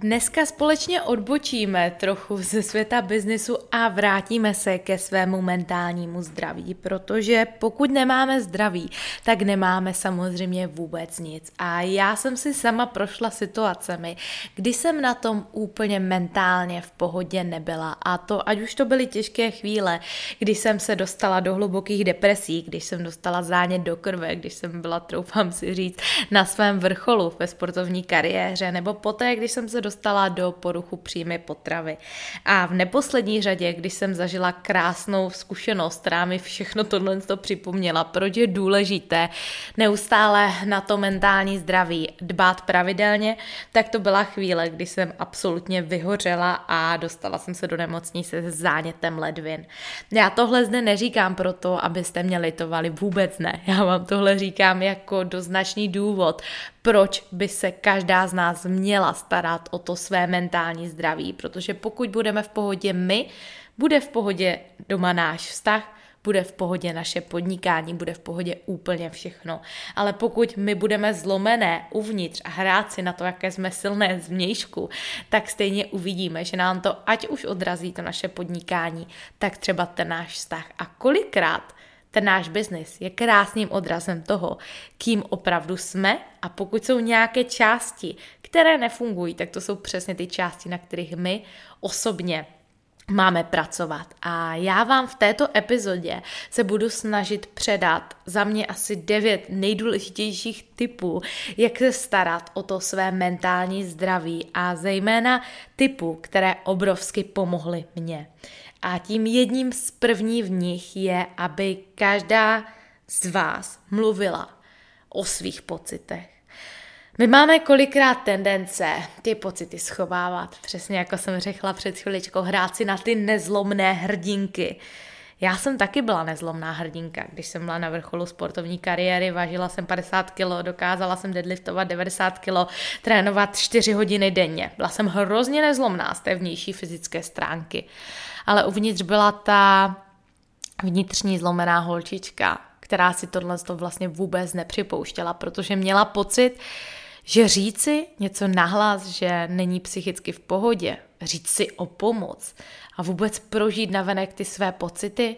Dneska společně odbočíme trochu ze světa biznisu a vrátíme se ke svému mentálnímu zdraví, protože pokud nemáme zdraví, tak nemáme samozřejmě vůbec nic. A já jsem si sama prošla situacemi, kdy jsem na tom úplně mentálně v pohodě nebyla. A to, ať už to byly těžké chvíle, kdy jsem se dostala do hlubokých depresí, když jsem dostala zánět do krve, když jsem byla, troufám si říct, na svém vrcholu ve sportovní kariéře, nebo poté, když jsem se dostala do poruchu příjmy potravy. A v neposlední řadě, když jsem zažila krásnou zkušenost, která mi všechno tohle připomněla, proč je důležité neustále na to mentální zdraví dbát pravidelně, tak to byla chvíle, kdy jsem absolutně vyhořela a dostala jsem se do nemocnice se zánětem ledvin. Já tohle zde neříkám proto, abyste mě litovali, vůbec ne. Já vám tohle říkám jako doznačný důvod, proč by se každá z nás měla starat o to své mentální zdraví, protože pokud budeme v pohodě my, bude v pohodě doma náš vztah, bude v pohodě naše podnikání, bude v pohodě úplně všechno. Ale pokud my budeme zlomené uvnitř a hrát si na to, jaké jsme silné zvnějšku, tak stejně uvidíme, že nám to, ať už odrazí to naše podnikání, tak třeba ten náš vztah. A kolikrát ten náš biznis je krásným odrazem toho, kým opravdu jsme, a pokud jsou nějaké části, které nefungují, tak to jsou přesně ty části, na kterých my osobně máme pracovat. A já vám v této epizodě se budu snažit předat za mě asi 9 nejdůležitějších tipů, jak se starat o to své mentální zdraví, a zejména tipů, které obrovsky pomohly mně. A tím jedním z prvních v nich je, aby každá z vás mluvila o svých pocitech. My máme kolikrát tendence ty pocity schovávat, přesně jako jsem řekla před chviličkou, hrát si na ty nezlomné hrdinky. Já jsem taky byla nezlomná hrdinka, když jsem byla na vrcholu sportovní kariéry, vážila jsem 50 kg, dokázala jsem deadliftovat 90 kg, trénovat 4 hodiny denně. Byla jsem hrozně nezlomná z té vnější fyzické stránky, ale uvnitř byla ta vnitřní zlomená holčička, která si tohle vlastně vůbec nepřipouštěla, protože měla pocit, že říci něco nahlas, že není psychicky v pohodě, říct si o pomoc a vůbec prožít navenek ty své pocity,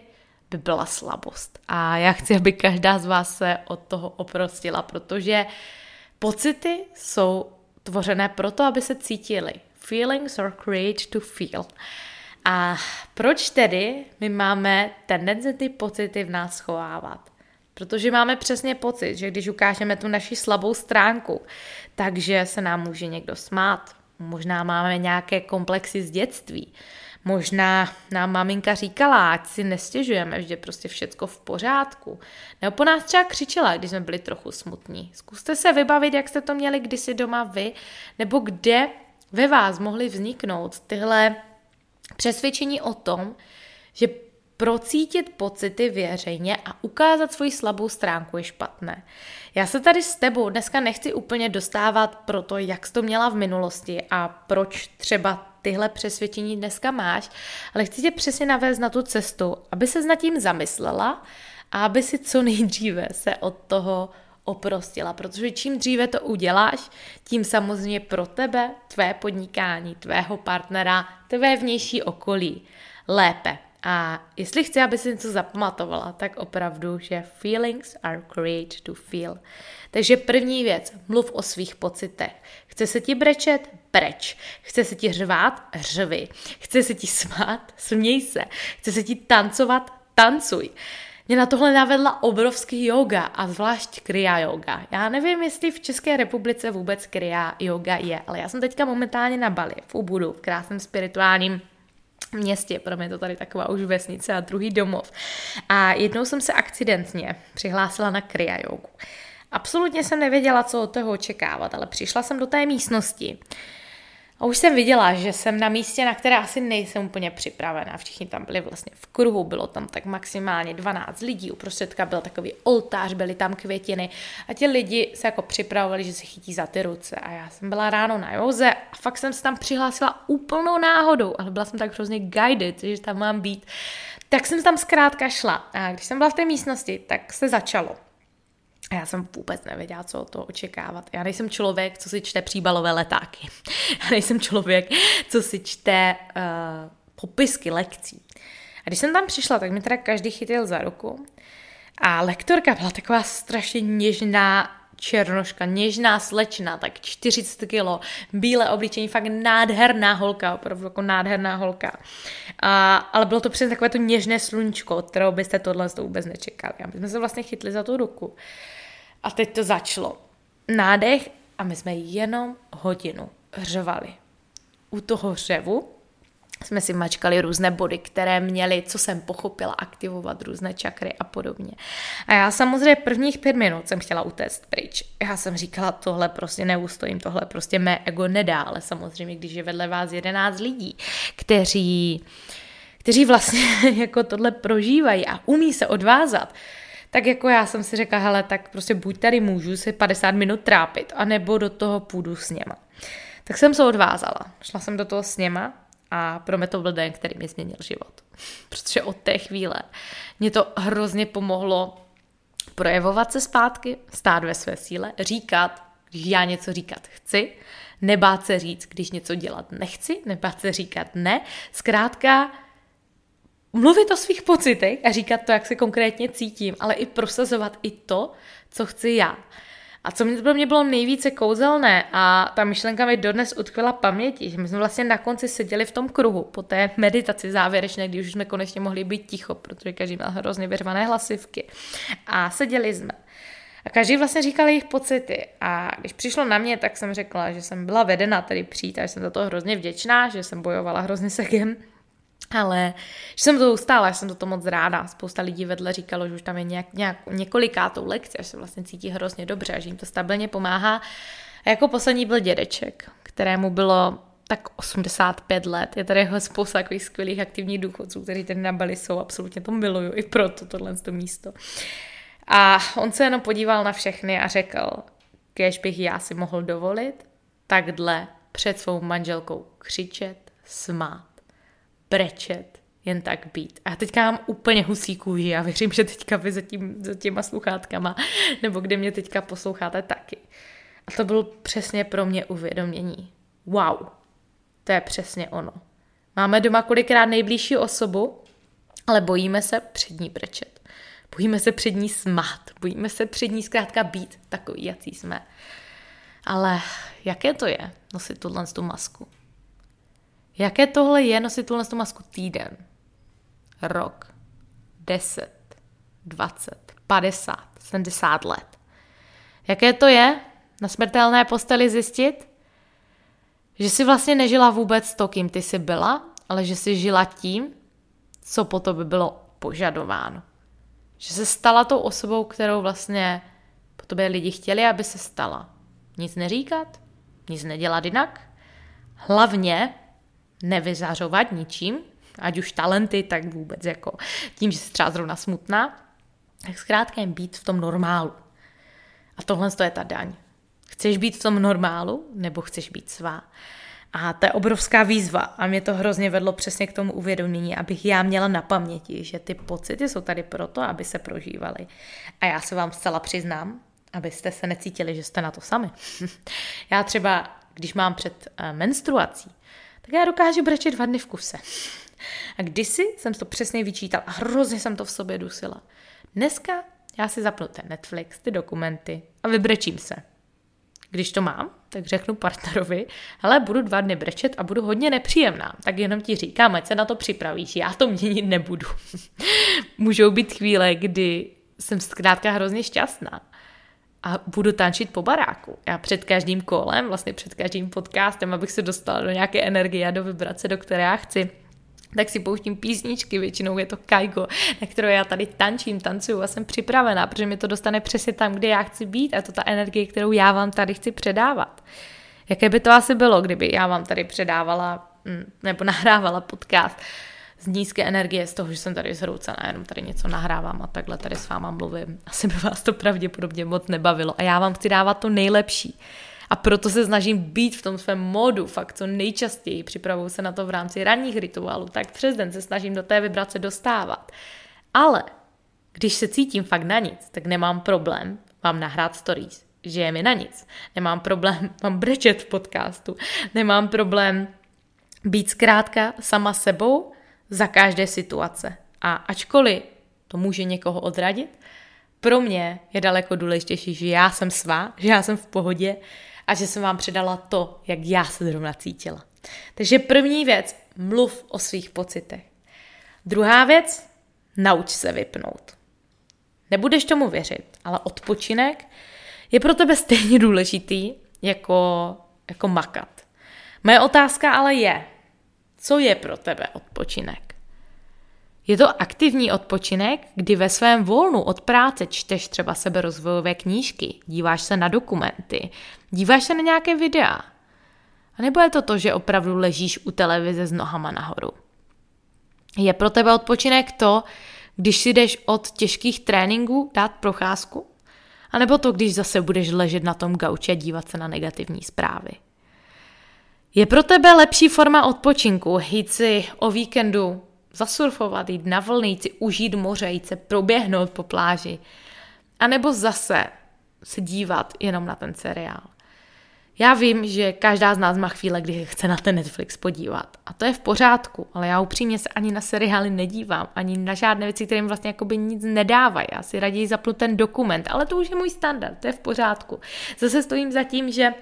by byla slabost. A já chci, aby každá z vás se od toho oprostila, protože pocity jsou tvořené proto, aby se cítili. Feelings are created to feel. A proč tedy my máme tendenci ty pocity v nás schovávat? Protože máme přesně pocit, že když ukážeme tu naši slabou stránku, takže se nám může někdo smát. Možná máme nějaké komplexy z dětství. Možná nám maminka říkala, ať si nestěžujeme, že prostě všecko v pořádku. Nebo po nás třeba křičela, když jsme byli trochu smutní. Zkuste se vybavit, jak jste to měli kdysi doma vy, nebo kde ve vás mohly vzniknout tyhle přesvědčení o tom, že procítit pocity veřejně a ukázat svoji slabou stránku je špatné. Já se tady s tebou dneska nechci úplně dostávat pro to, jak jsi to měla v minulosti a proč třeba tyhle přesvědčení dneska máš, ale chci tě přesně navést na tu cestu, aby ses nad tím zamyslela a aby si co nejdříve se od toho oprostila, protože čím dříve to uděláš, tím samozřejmě pro tebe, tvé podnikání, tvého partnera, tvé vnější okolí lépe. A jestli chci, aby si něco zapamatovala, tak opravdu, že feelings are created to feel. Takže první věc, mluv o svých pocitech. Chce se ti brečet? Breč. Chce se ti řvát? Řvi. Chce se ti smát? Směj se. Chce se ti tancovat? Tancuj. Mě na tohle navedla obrovský yoga a zvlášť kriya yoga. Já nevím, jestli v České republice vůbec kriya yoga je, ale já jsem teďka momentálně na Bali, v Ubudu, v krásném spirituálním městě, pro mě to tady taková už vesnice a druhý domov. A jednou jsem se akcidentně přihlásila na kriya yogu. Absolutně jsem nevěděla, co od toho očekávat, ale přišla jsem do té místnosti. A už jsem viděla, že jsem na místě, na které asi nejsem úplně připravená. Všichni tam byli vlastně v kruhu, bylo tam tak maximálně 12 lidí, uprostředka byl takový oltář, byly tam květiny a ti lidi se jako připravovali, že se chytí za ty ruce. A já jsem byla ráno na józe a fakt jsem se tam přihlásila úplnou náhodou, ale byla jsem tak hrozně guided, že tam mám být. Tak jsem tam zkrátka šla a když jsem byla v té místnosti, tak se začalo. A já jsem vůbec nevěděla, co od toho očekávat. Já nejsem člověk, co si čte příbalové letáky. Já nejsem člověk, co si čte popisky lekcí. A když jsem tam přišla, tak mi teda každý chytil za ruku. A lektorka byla taková strašně něžná černoška, něžná slečna, tak 40 kilo, bílé obličení, fakt nádherná holka, opravdu jako nádherná holka. Ale bylo to přesně takové to něžné slunčko, od kterého byste tohle vůbec nečekali. A my jsme se vlastně chytli za tu ruku. A teď to začalo. Nádech a my jsme jenom hodinu řvali. U toho řevu jsme si mačkali různé body, které měly, co jsem pochopila, aktivovat různé čakry a podobně. A já samozřejmě prvních 5 minut jsem chtěla utéct pryč. Já jsem říkala, tohle prostě neustojím, tohle prostě mé ego nedá, ale samozřejmě, když je vedle vás 11 lidí, kteří vlastně jako tohle prožívají a umí se odvázat, tak jako já jsem si řekla, hele, tak prostě buď tady můžu si 50 minut trápit, anebo do toho půjdu s něma. Tak jsem se odvázala, šla jsem do toho s něma. A pro mě to byl den, který mi změnil život. Protože od té chvíle mě to hrozně pomohlo projevovat se zpátky, stát ve své síle, říkat, když já něco říkat chci, nebát se říct, když něco dělat nechci, nebát se říkat ne, zkrátka mluvit o svých pocitech a říkat to, jak se konkrétně cítím, ale i prosazovat i to, co chci já. A co pro mě bylo nejvíce kouzelné a ta myšlenka mi dodnes utkvěla paměti, že my jsme vlastně na konci seděli v tom kruhu po té meditaci závěrečné, když už jsme konečně mohli být ticho, protože každý měl hrozně vyřvané hlasivky. A seděli jsme. A každý vlastně říkal jejich pocity. A když přišlo na mě, tak jsem řekla, že jsem byla vedena tady přijít a že jsem za to hrozně vděčná, že jsem bojovala hrozně se gem. Ale že jsem to ustála, že jsem za to moc ráda. Spousta lidí vedle říkalo, že už tam je několikátou lekci, až se vlastně cítí hrozně dobře a že jim to stabilně pomáhá. A jako poslední byl dědeček, kterému bylo tak 85 let. Je tady spousta takových skvělých aktivních důchodců, kteří tady na Bali jsou, absolutně to miluju, i proto tohle to místo. A on se jenom podíval na všechny a řekl, kéž bych já si mohl dovolit takhle před svou manželkou křičet, smát, brečet, jen tak být. A já teďka mám úplně husí kůži, já věřím, že teďka vy za těma sluchátkama, nebo kde mě teďka posloucháte taky. A to bylo přesně pro mě uvědomění. Wow, to je přesně ono. Máme doma kolikrát nejbližší osobu, ale bojíme se před ní brečet. Bojíme se před ní smát, bojíme se před ní zkrátka být takový, jací jsme. Ale jaké to je nosit tuhle tu masku? Jaké tohle je nosit tuhle masku týden, rok, 10, 20, 50, 70 let? Jaké to je na smrtelné posteli zjistit, že jsi vlastně nežila vůbec to, kým ty jsi byla, ale že jsi žila tím, co po tobě bylo požadováno. Že se stala tou osobou, kterou vlastně po tobě lidi chtěli, aby se stala. Nic neříkat, nic nedělat jinak, hlavně nevyzařovat ničím, ať už talenty, tak vůbec jako tím, že jsi třeba zrovna smutná, tak zkrátka jen být v tom normálu. A tohle to je ta daň. Chceš být v tom normálu, nebo chceš být svá? A to je obrovská výzva a mě to hrozně vedlo přesně k tomu uvědomění, abych já měla na paměti, že ty pocity jsou tady proto, aby se prožívaly. A já se vám zcela přiznám, abyste se necítili, že jste na to sami. Já třeba, když mám před menstruací, tak já dokážu brečet 2 dny v kuse. A kdysi jsem to přesně vyčítala a hrozně jsem to v sobě dusila. Dneska já si zapnu ten Netflix, ty dokumenty a vybrečím se. Když to mám, tak řeknu partnerovi, hele, budu 2 dny brečet a budu hodně nepříjemná, tak jenom ti říkám, ať se na to připravíš, já to měnit nebudu. Můžou být chvíle, kdy jsem zkrátka hrozně šťastná. A budu tančit po baráku. Já před každým kolem, vlastně před každým podcastem, abych se dostala do nějaké energie a do vibrace, do které já chci. tak si pouštím písničky, většinou je to kaigo, na kterou já tady tancuju a jsem připravená, protože mi to dostane přesně tam, kde já chci být, a to ta energie, kterou já vám tady chci předávat. Jaké by to asi bylo, kdyby já vám tady předávala nebo nahrávala podcast z nízké energie, z toho, že jsem tady zhroucená, jenom tady něco nahrávám a takhle tady s váma mluvím. Asi by vás to pravděpodobně moc nebavilo a já vám chci dávat to nejlepší. A proto se snažím být v tom svém módu fakt co nejčastěji, připravuju se na to v rámci ranních rituálů, tak přes den se snažím do té vibrace dostávat. Ale když se cítím fakt na nic, tak nemám problém vám nahrát stories, že je mi na nic. Nemám problém vám brečet v podcastu, nemám problém být zkrátka sama sebou za každé situace. A ačkoliv to může někoho odradit, pro mě je daleko důležitější, že já jsem svá, že já jsem v pohodě a že jsem vám předala to, jak já se zrovna cítila. Takže první věc, mluv o svých pocitech. Druhá věc, nauč se vypnout. Nebudeš tomu věřit, ale odpočinek je pro tebe stejně důležitý jako makat. Moje otázka ale je, co je pro tebe odpočinek? Je to aktivní odpočinek, kdy ve svém volnu od práce čteš třeba seberozvojové knížky, díváš se na dokumenty, díváš se na nějaké videa. A nebo je to to, že opravdu ležíš u televize s nohama nahoru? Je pro tebe odpočinek to, když si jdeš od těžkých tréninků dát procházku? A nebo to, když zase budeš ležet na tom gauči a dívat se na negativní zprávy? Je pro tebe lepší forma odpočinku jít si o víkendu zasurfovat, jít na vlny, jít si užít moře, jít se proběhnout po pláži? A nebo zase se dívat jenom na ten seriál? Já vím, že každá z nás má chvíle, kdy chce na ten Netflix podívat. A to je v pořádku, ale já upřímně se ani na seriály nedívám, ani na žádné věci, které jim vlastně jakoby nic nedávají. Já si raději zapnu ten dokument, ale to už je můj standard, to je v pořádku. Zase stojím za tím, že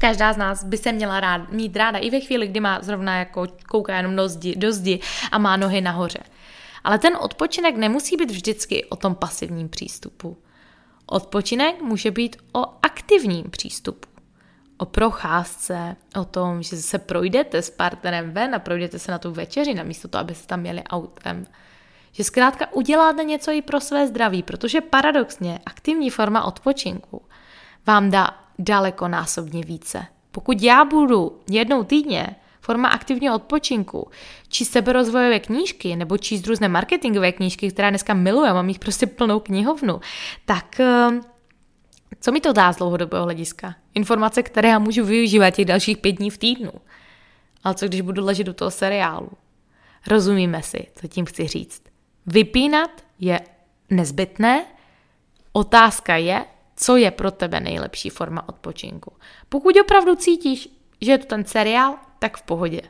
každá z nás by se měla mít ráda i ve chvíli, kdy má zrovna jako kouká jenom do zdi a má nohy nahoře. Ale ten odpočinek nemusí být vždycky o tom pasivním přístupu. Odpočinek může být o aktivním přístupu. O procházce, o tom, že se projdete s partnerem ven a projdete se na tu večeři, namísto toho, abyste tam jeli autem. Že zkrátka uděláte něco i pro své zdraví, protože paradoxně aktivní forma odpočinku vám dá daleko násobně více. Pokud já budu jednou týdně forma aktivního odpočinku číst seberozvojové knížky nebo číst různé marketingové knížky, které dneska miluju, mám jich prostě plnou knihovnu, tak co mi to dá z dlouhodobého hlediska? Informace, které já můžu využívat těch dalších 5 dní v týdnu. Ale co když budu ležet do toho seriálu? Rozumíme si, co tím chci říct. Vypínat je nezbytné. Otázka je, co je pro tebe nejlepší forma odpočinku. Pokud opravdu cítíš, že je to ten seriál, tak v pohodě.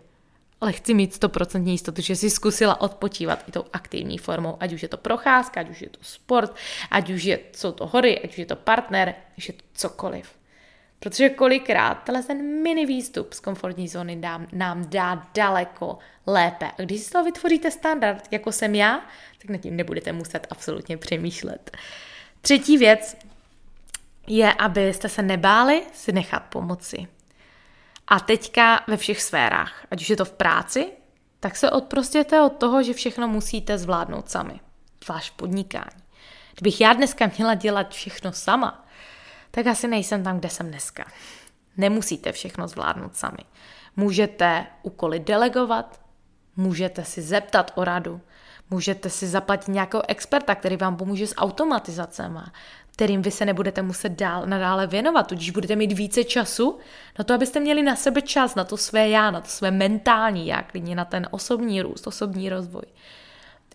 Ale chci mít 100% jistotu, že jsi zkusila odpočívat i tou aktivní formou, ať už je to procházka, ať už je to sport, ať už jsou to hory, ať už je to partner, že je to cokoliv. Protože kolikrát ten mini výstup z komfortní zóny nám dá daleko lépe. A když si to vytvoříte standard, jako jsem já, tak nad tím nebudete muset absolutně přemýšlet. Třetí věc je, abyste se nebáli si nechat pomoci. A teďka ve všech sférách, ať už je to v práci, tak se odprostěte od toho, že všechno musíte zvládnout sami. Zvlášť podnikání. Kdybych já dneska měla dělat všechno sama, tak asi nejsem tam, kde jsem dneska. Nemusíte všechno zvládnout sami. Můžete úkoly delegovat, můžete si zeptat o radu, můžete si zaplatit nějakého experta, který vám pomůže s automatizacemi, kterým vy se nebudete muset nadále věnovat, tudíž budete mít více času na to, abyste měli na sebe čas, na to své já, na to své mentální já, klidně na ten osobní růst, osobní rozvoj.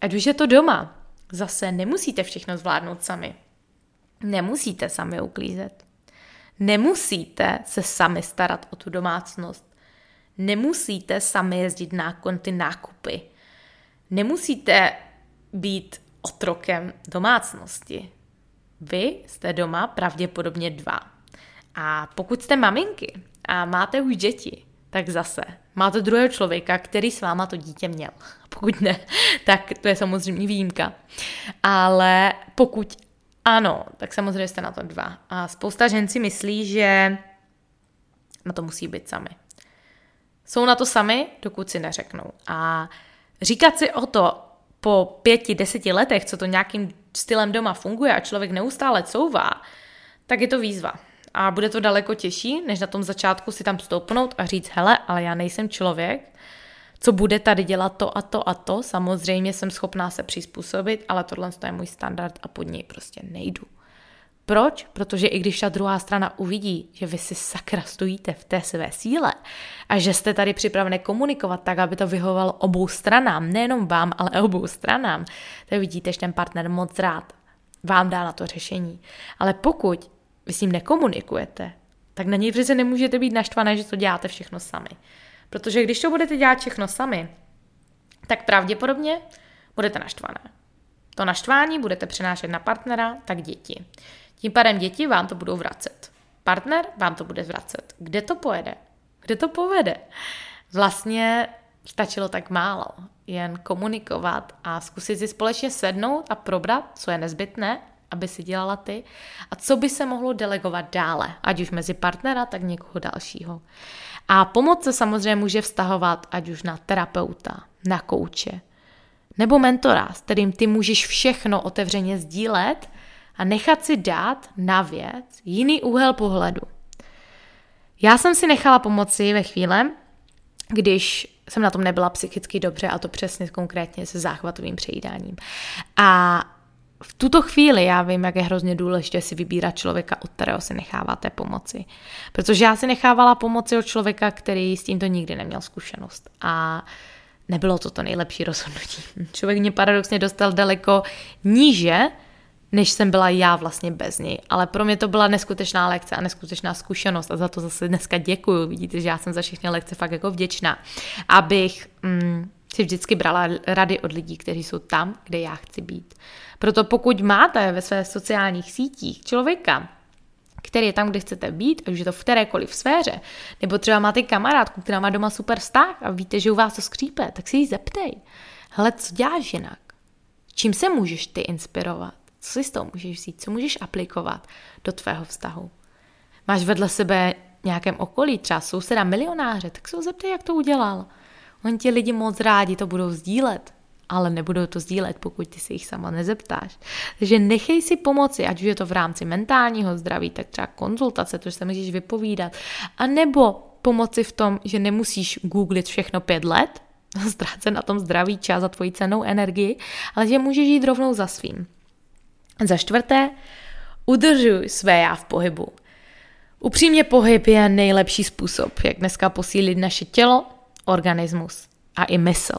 Ať už je to doma, zase nemusíte všechno zvládnout sami. Nemusíte sami uklízet. Nemusíte se sami starat o tu domácnost. Nemusíte sami jezdit na ty nákupy. Nemusíte být otrokem domácnosti. Vy jste doma pravděpodobně 2. A pokud jste maminky a máte už děti, tak zase máte druhého člověka, který s váma to dítě měl. Pokud ne, tak to je samozřejmě výjimka. Ale pokud ano, tak samozřejmě jste na to 2. A spousta žen si myslí, že na to musí být sami. Jsou na to sami, dokud si neřeknou. A Říkat si o to po 5, 10 letech, co to nějakým stylem doma funguje a člověk neustále couvá, tak je to výzva. A bude to daleko těžší, než na tom začátku si tam stoupnout a říct, hele, ale já nejsem člověk, co bude tady dělat to a to a to, samozřejmě jsem schopná se přizpůsobit, ale tohle je můj standard a pod něj prostě nejdu. Proč? Protože i když ta druhá strana uvidí, že vy si sakra stojíte v té své síle a že jste tady připravené komunikovat tak, aby to vyhovovalo obou stranám, nejenom vám, ale obou stranám, tak vidíte, že ten partner moc rád vám dá na to řešení. Ale pokud vy s ním nekomunikujete, tak na něj přece nemůžete být naštvané, že to děláte všechno sami. Protože když to budete dělat všechno sami, tak pravděpodobně budete naštvané. To naštvání budete přenášet na partnera, tak děti. Tím pádem děti vám to budou vracet. Partner vám to bude vracet. Kde to pojede? Kde to povede? Vlastně stačilo tak málo. Jen komunikovat a zkusit si společně sednout a probrat, co je nezbytné, aby si dělala ty a co by se mohlo delegovat dále, ať už mezi partnera, tak někoho dalšího. A pomoc se samozřejmě může vztahovat ať už na terapeuta, na kouče, nebo mentora, s kterým ty můžeš všechno otevřeně sdílet a nechat si dát na věc jiný úhel pohledu. Já jsem si nechala pomoci ve chvíli, když jsem na tom nebyla psychicky dobře, a to přesně konkrétně se záchvatovým přejídáním. A v tuto chvíli já vím, jak je hrozně důležité si vybírat člověka, od kterého si necháváte pomoci. Protože já si nechávala pomoci od člověka, který s tímto nikdy neměl zkušenost. A nebylo to to nejlepší rozhodnutí. Člověk mě paradoxně dostal daleko níže, než jsem byla já vlastně bez něj. Ale pro mě to byla neskutečná lekce a neskutečná zkušenost a za to zase dneska děkuju. Vidíte, že já jsem za všechny lekce fakt jako vděčná, abych si vždycky brala rady od lidí, kteří jsou tam, kde já chci být. Proto pokud máte ve svých sociálních sítích člověka, který je tam, kde chcete být, ať už je to v kterékoliv sféře, nebo třeba máte kamarádku, která má doma super vztah a víte, že u vás to skřípe, tak si ji zeptej. Hele, co děláš jinak? Čím se můžeš ty inspirovat? Co si z toho můžeš vzít? Co můžeš aplikovat do tvého vztahu? Máš vedle sebe nějakém okolí, třeba souseda milionáře, tak se ho zeptej, jak to udělal. Oni ti lidi moc rádi to budou sdílet, ale nebudou to sdílet, pokud ty se jich sama nezeptáš. Takže nechej si pomoci, ať už je to v rámci mentálního zdraví, tak třeba konzultace, to, že se můžeš vypovídat, a nebo pomoci v tom, že nemusíš googlit všechno 5 let, ztrácet na tom zdravý čas a tvoji cennou energii, ale že můžeš jít rovnou za svým. Za 4. udržuj své já v pohybu. Upřímně pohyb je nejlepší způsob, jak dneska posílit naše tělo, organismus a i mysl.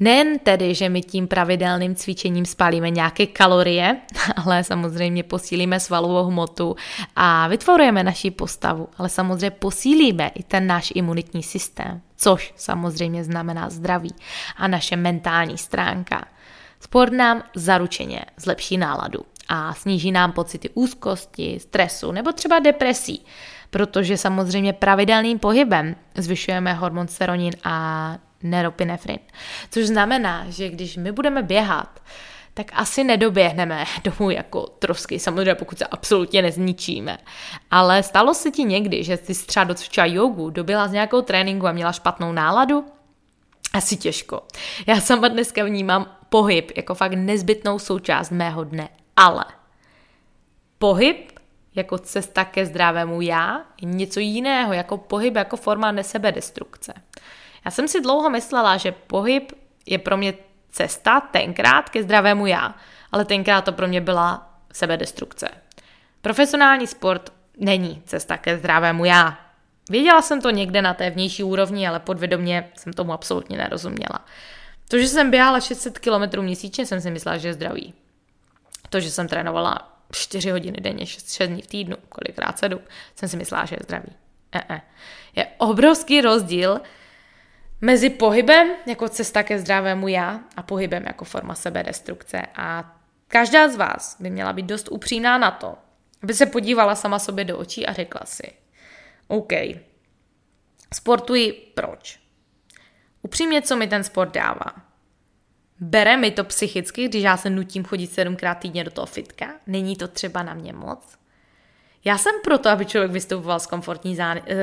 Nejen tedy, že my tím pravidelným cvičením spálíme nějaké kalorie, ale samozřejmě posílíme svalovou hmotu a vytvorujeme naši postavu, ale samozřejmě posílíme i ten náš imunitní systém, což samozřejmě znamená zdraví a naše mentální stránka. Sport nám zaručeně zlepší náladu a sníží nám pocity úzkosti, stresu nebo třeba depresí, protože samozřejmě pravidelným pohybem zvyšujeme hormon seronin a neropinefrin. Což znamená, že když my budeme běhat, tak asi nedoběhneme domů jako trosky, samozřejmě pokud se absolutně nezničíme. Ale stalo se ti někdy, že jsi třeba docvičila jogu, doběhla z nějakou tréninku a měla špatnou náladu? Asi těžko. Já sama dneska vnímám pohyb jako fakt nezbytnou součást mého dne, ale pohyb jako cesta ke zdravému já je něco jiného, jako pohyb, jako forma nesebedestrukce. Já jsem si dlouho myslela, že pohyb je pro mě cesta tenkrát ke zdravému já, ale tenkrát to pro mě byla sebedestrukce. Profesionální sport není cesta ke zdravému já. Věděla jsem to někde na té vnější úrovni, ale podvědomě jsem tomu absolutně nerozuměla. To, že jsem běhala 600 km měsíčně, jsem si myslela, že je zdravý. To, že jsem trénovala 4 hodiny denně, 6 dní v týdnu, kolikrát 7, jsem si myslela, že je zdravý. Je obrovský rozdíl mezi pohybem jako cesta ke zdravému já a pohybem jako forma sebedestrukce. A každá z vás by měla být dost upřímná na to, aby se podívala sama sobě do očí a řekla si, OK, sportuji proč? Upřímně, co mi ten sport dává? Bere mi to psychicky, když já se nutím chodit 7krát týdně do toho fitka? Není to třeba na mě moc? Já jsem proto, aby člověk vystupoval z komfortní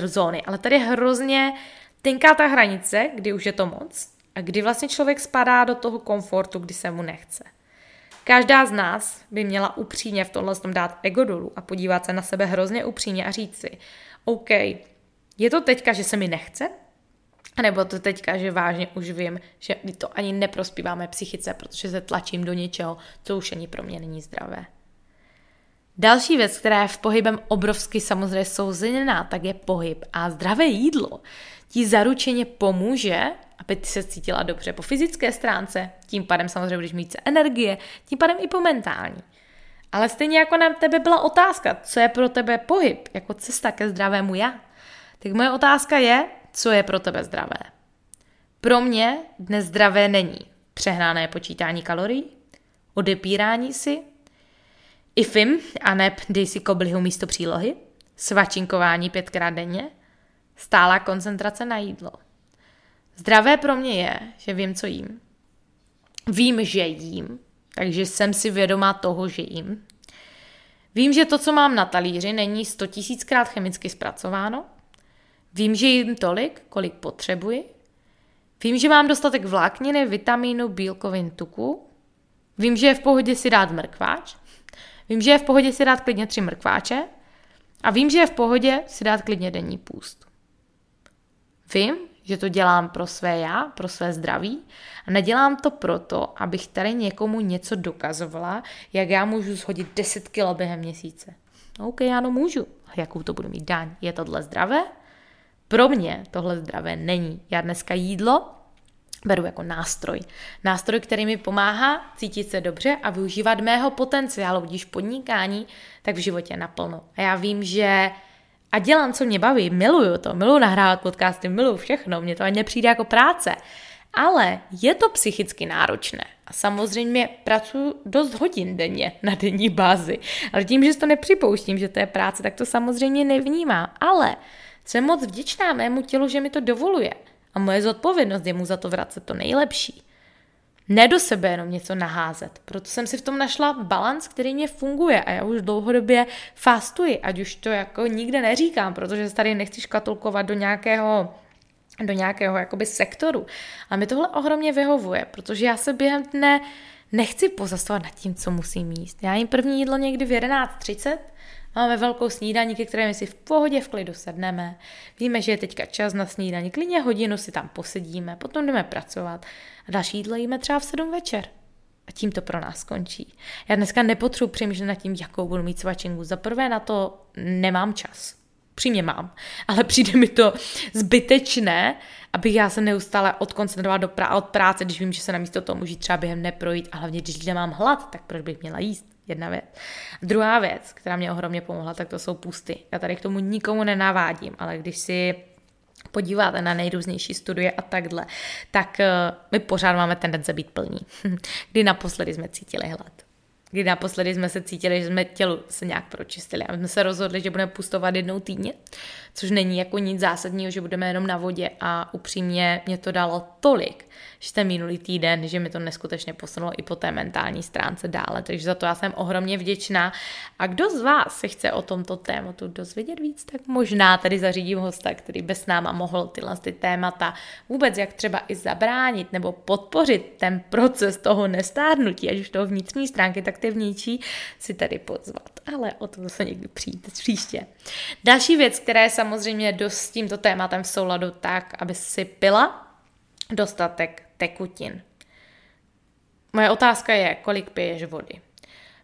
zóny, ale tady je hrozně tenká ta hranice, kdy už je to moc a kdy vlastně člověk spadá do toho komfortu, kdy se mu nechce. Každá z nás by měla upřímně v tomhle tom dát ego dolů a podívat se na sebe hrozně upřímně a říct si, OK, je to teďka, že se mi nechce? A nebo to teďka, že vážně už vím, že to ani neprospíváme psychice, protože se tlačím do něčeho, co už ani pro mě není zdravé. Další věc, která je v pohybem obrovsky samozřejmě souzená, tak je pohyb. A zdravé jídlo ti zaručeně pomůže, aby ty se cítila dobře po fyzické stránce, tím pádem samozřejmě budeš mít energie, tím pádem i po mentální. Ale stejně jako na tebe byla otázka, co je pro tebe pohyb, jako cesta ke zdravému já, tak moje otázka je, co je pro tebe zdravé. Pro mě dnes zdravé není přehnané počítání kalorií, odepírání si, IFIM, aneb dej si koblihu místo přílohy, svačinkování 5x denně, stálá koncentrace na jídlo. Zdravé pro mě je, že vím, co jím. Vím, že jím, takže jsem si vědomá toho, že jím. Vím, že to, co mám na talíři, není 100 000krát chemicky zpracováno. Vím, že jím tolik, kolik potřebuji. Vím, že mám dostatek vlákniny, vitamínu, bílkovin, tuku. Vím, že je v pohodě si dát mrkváč. Vím, že je v pohodě si dát klidně 3 mrkváče. A vím, že je v pohodě si dát klidně denní půst. Vím, že to dělám pro své já, pro své zdraví a nedělám to proto, abych tady někomu něco dokazovala, jak já můžu shodit 10 kilo během měsíce. OK, já no můžu. Jakou to budu mít daň? Je tohle zdravé? Pro mě tohle zdravé není. Já dneska jídlo beru jako nástroj. Nástroj, který mi pomáhá cítit se dobře a využívat mého potenciálu, když podnikání, tak v životě naplno. A já vím, že a dělám, co mě baví, miluju to, miluju nahrávat podcasty, miluju všechno, mně to ani nepřijde jako práce. Ale je to psychicky náročné. A samozřejmě pracuji dost hodin denně na denní bázi. Ale tím, že to nepřipouštím, že to je práce, tak to samozřejmě nevnímám. Ale jsem moc vděčná mému tělu, že mi to dovoluje. A moje zodpovědnost je mu za to vracet to nejlepší. Ne do sebe jenom něco naházet. Proto jsem si v tom našla balans, který mě funguje a já už dlouhodobě fastuji, ať už to jako nikde neříkám, protože se tady nechci škatulkovat do nějakého jakoby sektoru. A mi tohle ohromně vyhovuje, protože já se během dne nechci pozastavovat nad tím, co musím jíst. Já jim první jídlo někdy v 11:30, máme velkou snídaní, ke které my si v pohodě v klidu sedneme. Víme, že je teďka čas na snídaní. Klidně hodinu si tam posedíme, potom jdeme pracovat a další jídlo jíme třeba v 7 večer. A tím to pro nás končí. Já dneska nepotřebuji přemýšlet nad tím, jakou budu mít svačinku. Za prvé na to nemám čas. Přímě mám, ale přijde mi to zbytečné, abych já se neustále odkoncentrovala od práce, když vím, že se namísto toho můžu třeba během neprojít a hlavně, když nemám hlad, tak proč bych měla jíst? Jedna věc. Druhá věc, která mě ohromně pomohla, tak to jsou pusty. Já tady k tomu nikomu nenavádím, ale když si podíváte na nejrůznější studie a takhle, tak my pořád máme tendence být plní. Kdy naposledy jsme cítili hlad. Kdy naposledy jsme se cítili, že jsme tělu se nějak pročistili. A my jsme se rozhodli, že budeme pustovat jednou týdně, což není jako nic zásadního, že budeme jenom na vodě a upřímně mě to dalo tolik, že ten minulý týden, že mi to neskutečně posunulo i po té mentální stránce dále. Takže za to já jsem ohromně vděčná. A kdo z vás se chce o tomto tématu dozvědět víc, tak možná tady zařídím hosta, který bez náma mohl tyhle témata vůbec jak třeba i zabránit nebo podpořit ten proces toho nestárnutí, ať už toho vnitřní stránky, tak ty vnější si tady pozvat. Ale o to zase někdy přijde příště. Další věc, která je samozřejmě dost s tímto tématem v souladu, tak, aby si pila dostatek tekutin. Moje otázka je, kolik piješ vody.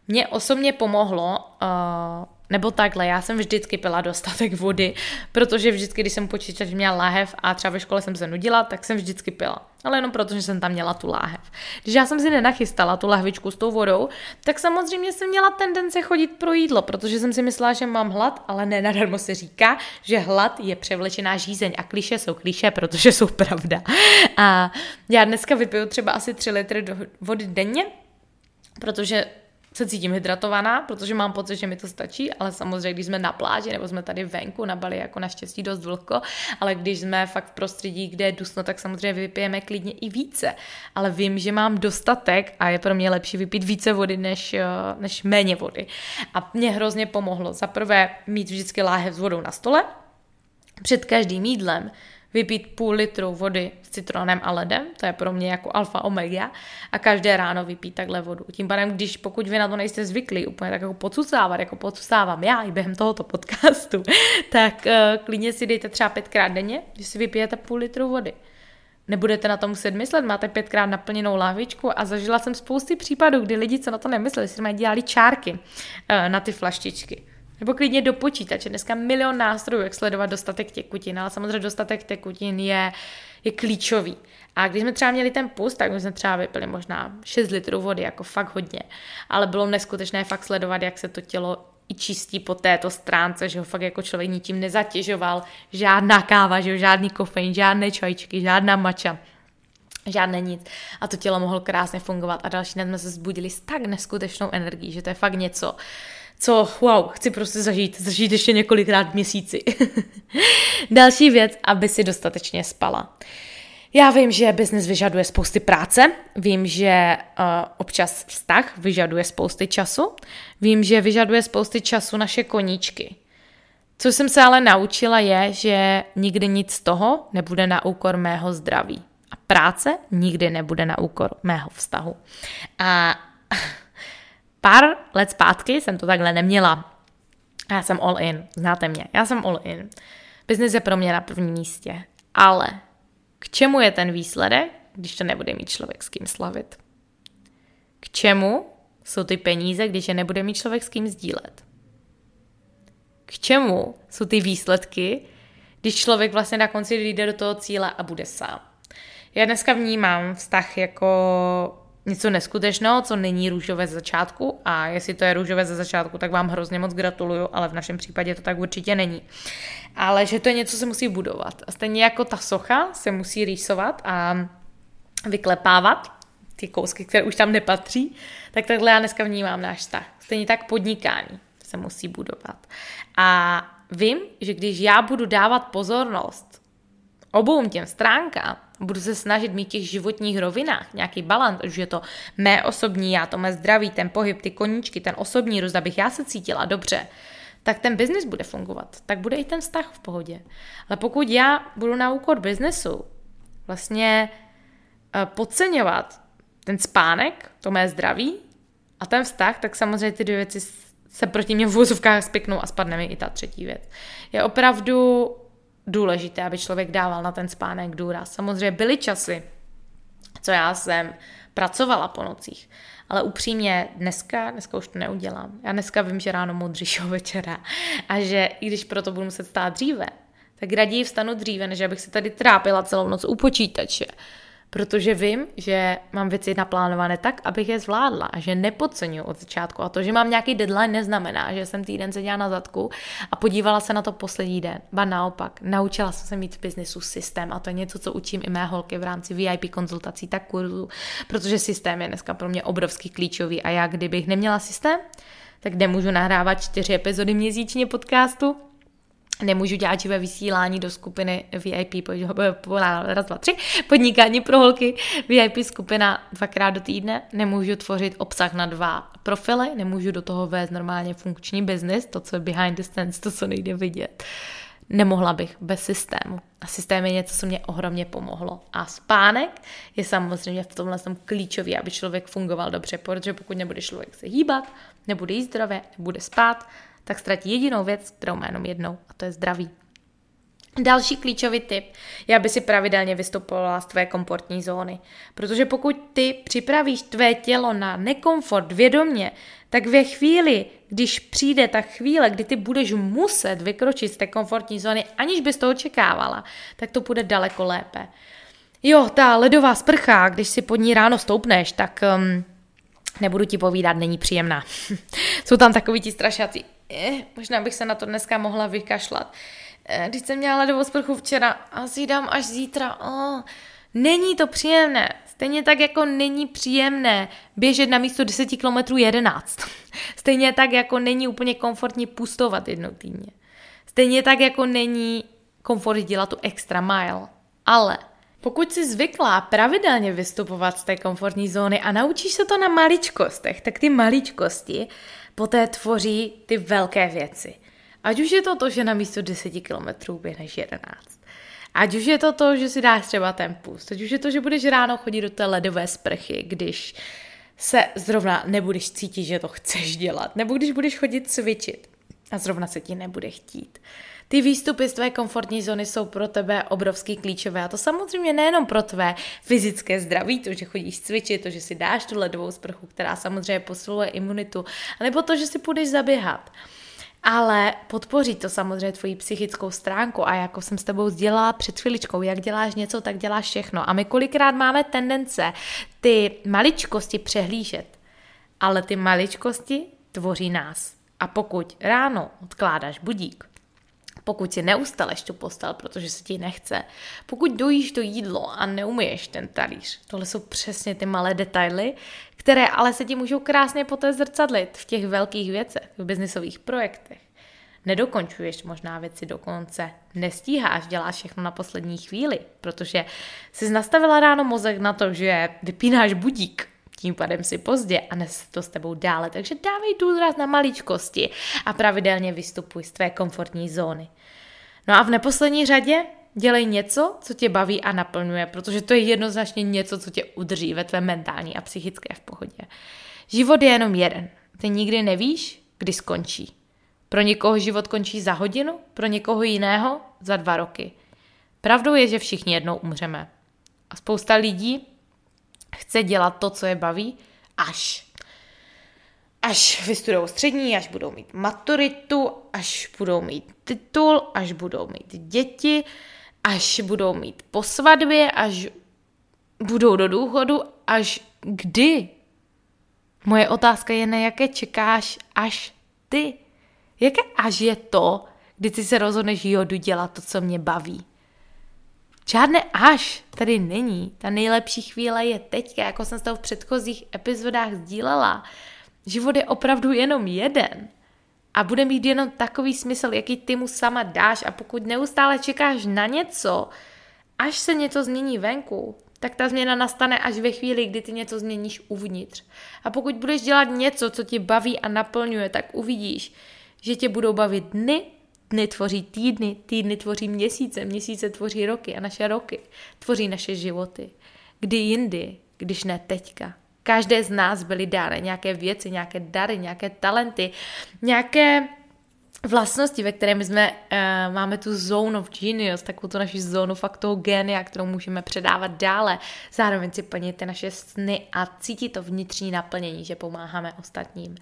Mně osobně pomohlo, nebo takhle, já jsem vždycky pila dostatek vody, protože vždycky, když jsem počítala, že měla láhev a třeba ve škole jsem se nudila, tak jsem vždycky pila. Ale jenom proto, že jsem tam měla tu láhev. Když já jsem si nenachystala tu lahvičku s tou vodou, tak samozřejmě jsem měla tendence chodit pro jídlo, protože jsem si myslela, že mám hlad, ale ne nadarmo se říká, že hlad je převlečená žízeň a klišé jsou klišé, protože jsou pravda. A já dneska vypiju třeba asi 3 litry vody denně, protože se cítím hydratovaná, protože mám pocit, že mi to stačí, ale samozřejmě, když jsme na pláži nebo jsme tady venku na Bali, jako naštěstí dost vlhko, ale když jsme fakt v prostředí, kde je dusno, tak samozřejmě vypijeme klidně i více. Ale vím, že mám dostatek a je pro mě lepší vypít více vody než méně vody. A mě hrozně pomohlo za prvé mít vždycky láhev s vodou na stole, před každým jídlem vypít 0,5 litru vody s citronem a ledem, to je pro mě jako alfa omega, a každé ráno vypít takhle vodu. Tím pádem, pokud vy na to nejste zvyklí úplně tak jako pocucávám já i během tohoto podcastu, tak klidně si dejte třeba 5krát denně, že si vypijete 0,5 litru vody. Nebudete na to muset myslet, máte 5krát naplněnou lahvičku a zažila jsem spousty případů, kdy lidi, co na to nemysleli, si mají dělali čárky na ty flaštičky. Nebo klidně do počítače. Dneska milion nástrojů, jak sledovat dostatek tekutin, ale samozřejmě dostatek tekutin je klíčový. A když jsme třeba měli ten pust, tak jsme třeba vypili možná 6 litrů vody, jako fakt hodně. Ale bylo neskutečné fakt sledovat, jak se to tělo i čistí po této stránce, že ho fakt jako člověk ničím nezatěžoval. Žádná káva, že jo, žádný kofein, žádné čajčky, žádná matcha. Žádné nic. A to tělo mohlo krásně fungovat. A další den jsme se zbudili s tak neskutečnou energií, že to je fakt něco, co wow, chci prostě zažít ještě několikrát v měsíci. Další věc, aby si dostatečně spala. Já vím, že business vyžaduje spousty práce, vím, že občas vztah vyžaduje spousty času, vím, že vyžaduje spousty času naše koníčky. Co jsem se ale naučila je, že nikdy nic z toho nebude na úkor mého zdraví. A práce nikdy nebude na úkor mého vztahu. A pár let zpátky jsem to takhle neměla. Já jsem all in, znáte mě, já jsem all in. Business je pro mě na prvním místě, ale k čemu je ten výsledek, když to nebude mít člověk s kým slavit? K čemu jsou ty peníze, když je nebude mít člověk s kým sdílet? K čemu jsou ty výsledky, když člověk vlastně na konci jde do toho cíle a bude sám? Já dneska vnímám vztah jako něco neskutečného, co není růžové ze začátku, a jestli to je růžové ze začátku, tak vám hrozně moc gratuluju, ale v našem případě to tak určitě není. Ale že to je něco, co se musí budovat. A stejně jako ta socha se musí rýsovat a vyklepávat ty kousky, které už tam nepatří, tak takhle já dneska vnímám náš vztah. Stejně tak podnikání se musí budovat. A vím, že když já budu dávat pozornost obou těm stránkám, budu se snažit mít v těch životních rovinách nějaký balans, už je to mé osobní já, to mé zdraví, ten pohyb, ty koníčky, ten osobní růst, abych já se cítila dobře, tak ten biznis bude fungovat, tak bude i ten vztah v pohodě. Ale pokud já budu na úkor biznesu vlastně podceňovat ten spánek, to mé zdraví a ten vztah, tak samozřejmě ty dvě věci se proti mě v vozovkách spiknou a spadne mi i ta třetí věc. Je opravdu důležité, aby člověk dával na ten spánek důraz. Samozřejmě byly časy, co já jsem pracovala po nocích, ale upřímně dneska už to neudělám. Já dneska vím, že ráno modříš večera a že i když proto budu muset stát dříve, tak raději vstanu dříve, než abych se tady trápila celou noc u počítače. Protože vím, že mám věci naplánované tak, abych je zvládla a že nepodceňuji od začátku. A to, že mám nějaký deadline, neznamená, že jsem týden seděla na zadku a podívala se na to poslední den. Ba naopak, naučila jsem se mít v biznesu systém a to je něco, co učím i mé holky v rámci VIP konzultací, tak kurzu, protože systém je dneska pro mě obrovský klíčový a já kdybych neměla systém, tak nemůžu nahrávat 4 epizody měsíčně podcastu, nemůžu dělat živé vysílání do skupiny VIP, podnikání pro holky, VIP skupina 2krát do týdne, nemůžu tvořit obsah na 2 profily, nemůžu do toho vést normálně funkční business, to, co je behind the scenes, to, co nejde vidět. Nemohla bych bez systému. A systém je něco, co mě ohromně pomohlo. A spánek je samozřejmě v tomhle klíčový, aby člověk fungoval dobře, protože pokud nebude člověk se hýbat, nebude jíst zdravě, nebude spát, tak ztratí jedinou věc, kterou má jenom jednou, a to je zdraví. Další klíčový tip je, aby si pravidelně vystupovala z tvé komfortní zóny. Protože pokud ty připravíš tvé tělo na nekomfort vědomě, tak ve chvíli, když přijde ta chvíle, kdy ty budeš muset vykročit z té komfortní zóny, aniž bys to očekávala, tak to bude daleko lépe. Jo, ta ledová sprcha, když si pod ní ráno stoupneš, tak nebudu ti povídat, není příjemná. Jsou tam takoví ti strašáci. Možná bych se na to dneska mohla vykašlat. Když jsem měla ledovou sprchu včera, asi dám až zítra. Není to příjemné. Stejně tak, jako není příjemné běžet na místo 10 km 11. Stejně tak, jako není úplně komfortní pustovat jednou týdně. Stejně tak, jako není komfortní dělat tu extra mile. Ale pokud jsi zvyklá pravidelně vystupovat z té komfortní zóny a naučíš se to na maličkostech, tak ty maličkosti poté tvoří ty velké věci. Ať už je to, že na místo 10 kilometrů běhneš 11. Ať už je to to, že si dáš třeba ten půst, ať už je to, že budeš ráno chodit do té ledové sprchy, když se zrovna nebudeš cítit, že to chceš dělat, nebo když budeš chodit cvičit a zrovna se ti nebude chtít. Ty výstupy z tvé komfortní zóny jsou pro tebe obrovský klíčové a to samozřejmě nejenom pro tvé fyzické zdraví, to, že chodíš cvičit, to, že si dáš tu ledovou sprchu, která samozřejmě posiluje imunitu, nebo to, že si půjdeš zaběhat. Ale podpoří to samozřejmě tvoji psychickou stránku a jako jsem s tebou sdělala před chviličkou, jak děláš něco, tak děláš všechno. A my kolikrát máme tendence ty maličkosti přehlížet, ale ty maličkosti tvoří nás. A pokud ráno odkládáš budík, pokud si neustaleš tu postel, protože se ti nechce, pokud dojíš to jídlo a neumyješ ten talíř, tohle jsou přesně ty malé detaily, které ale se ti můžou krásně poté zrcadlit v těch velkých věcech, v biznisových projektech. Nedokončuješ možná věci dokonce, nestíháš, děláš všechno na poslední chvíli, protože jsi nastavila ráno mozek na to, že vypínáš budík, tím pádem si pozdě a nes to s tebou dále. Takže dávej důraz na maličkosti a pravidelně vystupuj z tvé komfortní zóny. No a v neposlední řadě dělej něco, co tě baví a naplňuje, protože to je jednoznačně něco, co tě udrží ve tvé mentální a psychické v pohodě. Život je jenom jeden. Ty nikdy nevíš, kdy skončí. Pro někoho život končí za hodinu, pro někoho jiného za 2 roky. Pravdou je, že všichni jednou umřeme. A spousta lidí chce dělat to, co je baví, až vystudujou střední, až budou mít maturitu, až budou mít titul, až budou mít děti, až budou mít po svatbě, až budou do důchodu, až kdy? Moje otázka je, na jaké čekáš až ty? Jaké až je to, kdy ty se rozhodneš, jo, jdu dělat to, co mě baví? Žádné až tady není. Ta nejlepší chvíle je teďka, jako jsem to v předchozích epizodách sdílela. Život je opravdu jenom jeden. A bude mít jenom takový smysl, jaký ty mu sama dáš. A pokud neustále čekáš na něco, až se něco změní venku, tak ta změna nastane až ve chvíli, kdy ty něco změníš uvnitř. A pokud budeš dělat něco, co tě baví a naplňuje, tak uvidíš, že tě budou bavit dny tvoří týdny, týdny tvoří měsíce, měsíce tvoří roky a naše roky tvoří naše životy. Kdy jindy, když ne teďka. Každé z nás byly dány nějaké věci, nějaké dary, nějaké talenty, nějaké vlastnosti, ve které my máme tu zone of genius, takovou tu naši zónu fakt toho génia, kterou můžeme předávat dále. Zároveň si plnit ty naše sny a cítit to vnitřní naplnění, že pomáháme ostatním.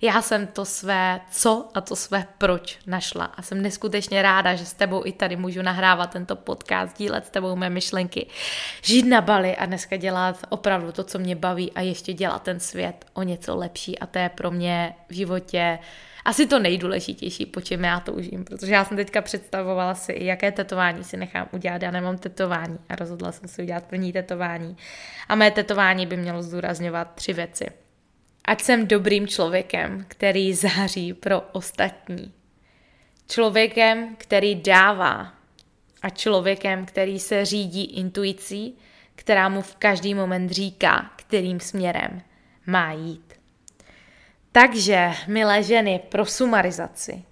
Já jsem to své co a to své proč našla a jsem neskutečně ráda, že s tebou i tady můžu nahrávat tento podcast, dílet s tebou mé myšlenky, žít na Bali a dneska dělat opravdu to, co mě baví a ještě dělat ten svět o něco lepší a to je pro mě v životě asi to nejdůležitější, po čem já toužím, protože já jsem teďka představovala si, jaké tetování si nechám udělat. Já nemám tetování a rozhodla jsem si udělat první tetování. A mé tetování by mělo zdůrazňovat 3 věci. Ať jsem dobrým člověkem, který září pro ostatní. Člověkem, který dává. A člověkem, který se řídí intuicí, která mu v každý moment říká, kterým směrem má jít. Takže, milé ženy, pro sumarizaci.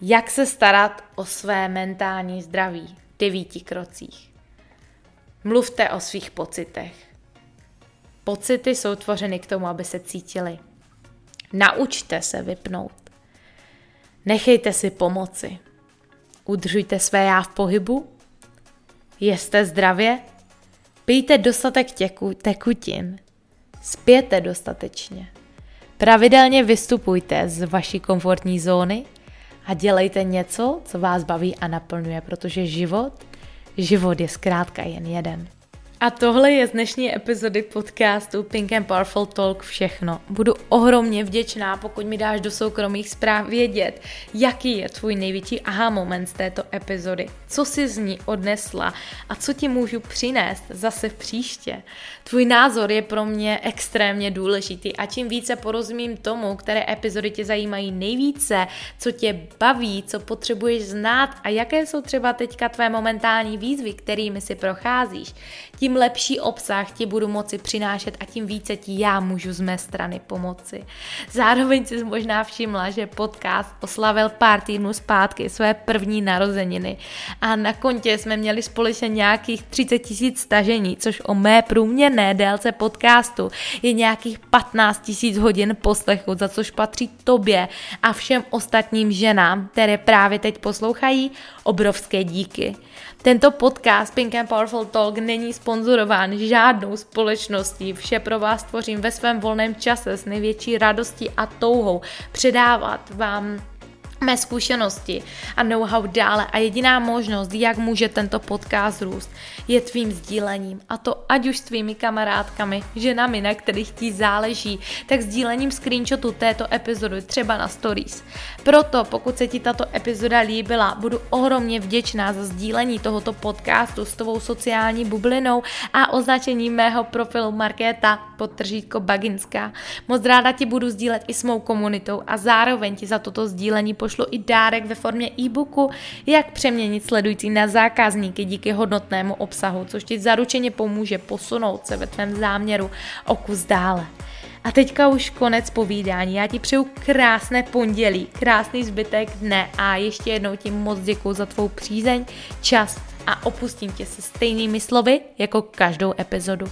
Jak se starat o své mentální zdraví v 9 krocích? Mluvte o svých pocitech. Pocity jsou tvořeny k tomu, aby se cítili. Naučte se vypnout. Nechejte si pomoci. Udržujte své já v pohybu. Jezte zdravě. Pijte dostatek tekutin. Spěte dostatečně. Pravidelně vystupujte z vaší komfortní zóny a dělejte něco, co vás baví a naplňuje, protože život je zkrátka jen jeden. A tohle je z dnešní epizody podcastu Pink and Powerful Talk všechno. Budu ohromně vděčná, pokud mi dáš do soukromých zpráv vědět, jaký je tvůj největší aha moment z této epizody, co jsi z ní odnesla a co ti můžu přinést zase v příště. Tvůj názor je pro mě extrémně důležitý a čím více porozumím tomu, které epizody tě zajímají nejvíce, co tě baví, co potřebuješ znát a jaké jsou třeba teďka tvé momentální výzvy, kterými si procházíš, tím tím lepší obsah ti budu moci přinášet a tím více ti já můžu z mé strany pomoci. Zároveň jsi možná všimla, že podcast oslavil pár týdnů zpátky své první narozeniny a na kontě jsme měli společně nějakých 30 000 stažení, což o mé průměrné délce podcastu je nějakých 15 000 hodin poslechu, za což patří tobě a všem ostatním ženám, které právě teď poslouchají, obrovské díky. Tento podcast Pink and Powerful Talk není sponzorován žádnou společností, vše pro vás tvořím ve svém volném čase s největší radostí a touhou předávat vám mé zkušenosti a know-how dále a jediná možnost, jak může tento podcast růst, je tvým sdílením a to ať už s tvými kamarádkami, ženami, na kterých ti záleží, tak sdílením screenshotu této epizody třeba na stories. Proto pokud se ti tato epizoda líbila, budu ohromně vděčná za sdílení tohoto podcastu s tvou sociální bublinou a označení mého profilu Markéta _Baginská. Moc ráda ti budu sdílet i s mou komunitou a zároveň ti za toto sdílení pošlu i dárek ve formě e-booku, jak přeměnit sledující na zákazníky díky hodnotnému obsahu, což ti zaručeně pomůže posunout se ve tvém záměru o kus dále. A teďka už konec povídání, já ti přeju krásné pondělí, krásný zbytek dne a ještě jednou ti moc děkuju za tvou přízeň, čas a opustím tě se stejnými slovy jako každou epizodu.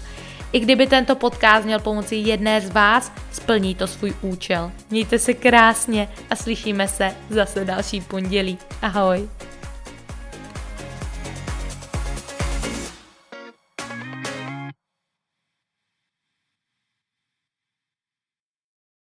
I kdyby tento podcast měl pomoci jedné z vás, splní to svůj účel. Mějte se krásně a slyšíme se zase další pondělí. Ahoj.